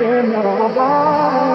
in your bones.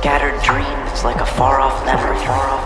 scattered dreams like a far-off memory.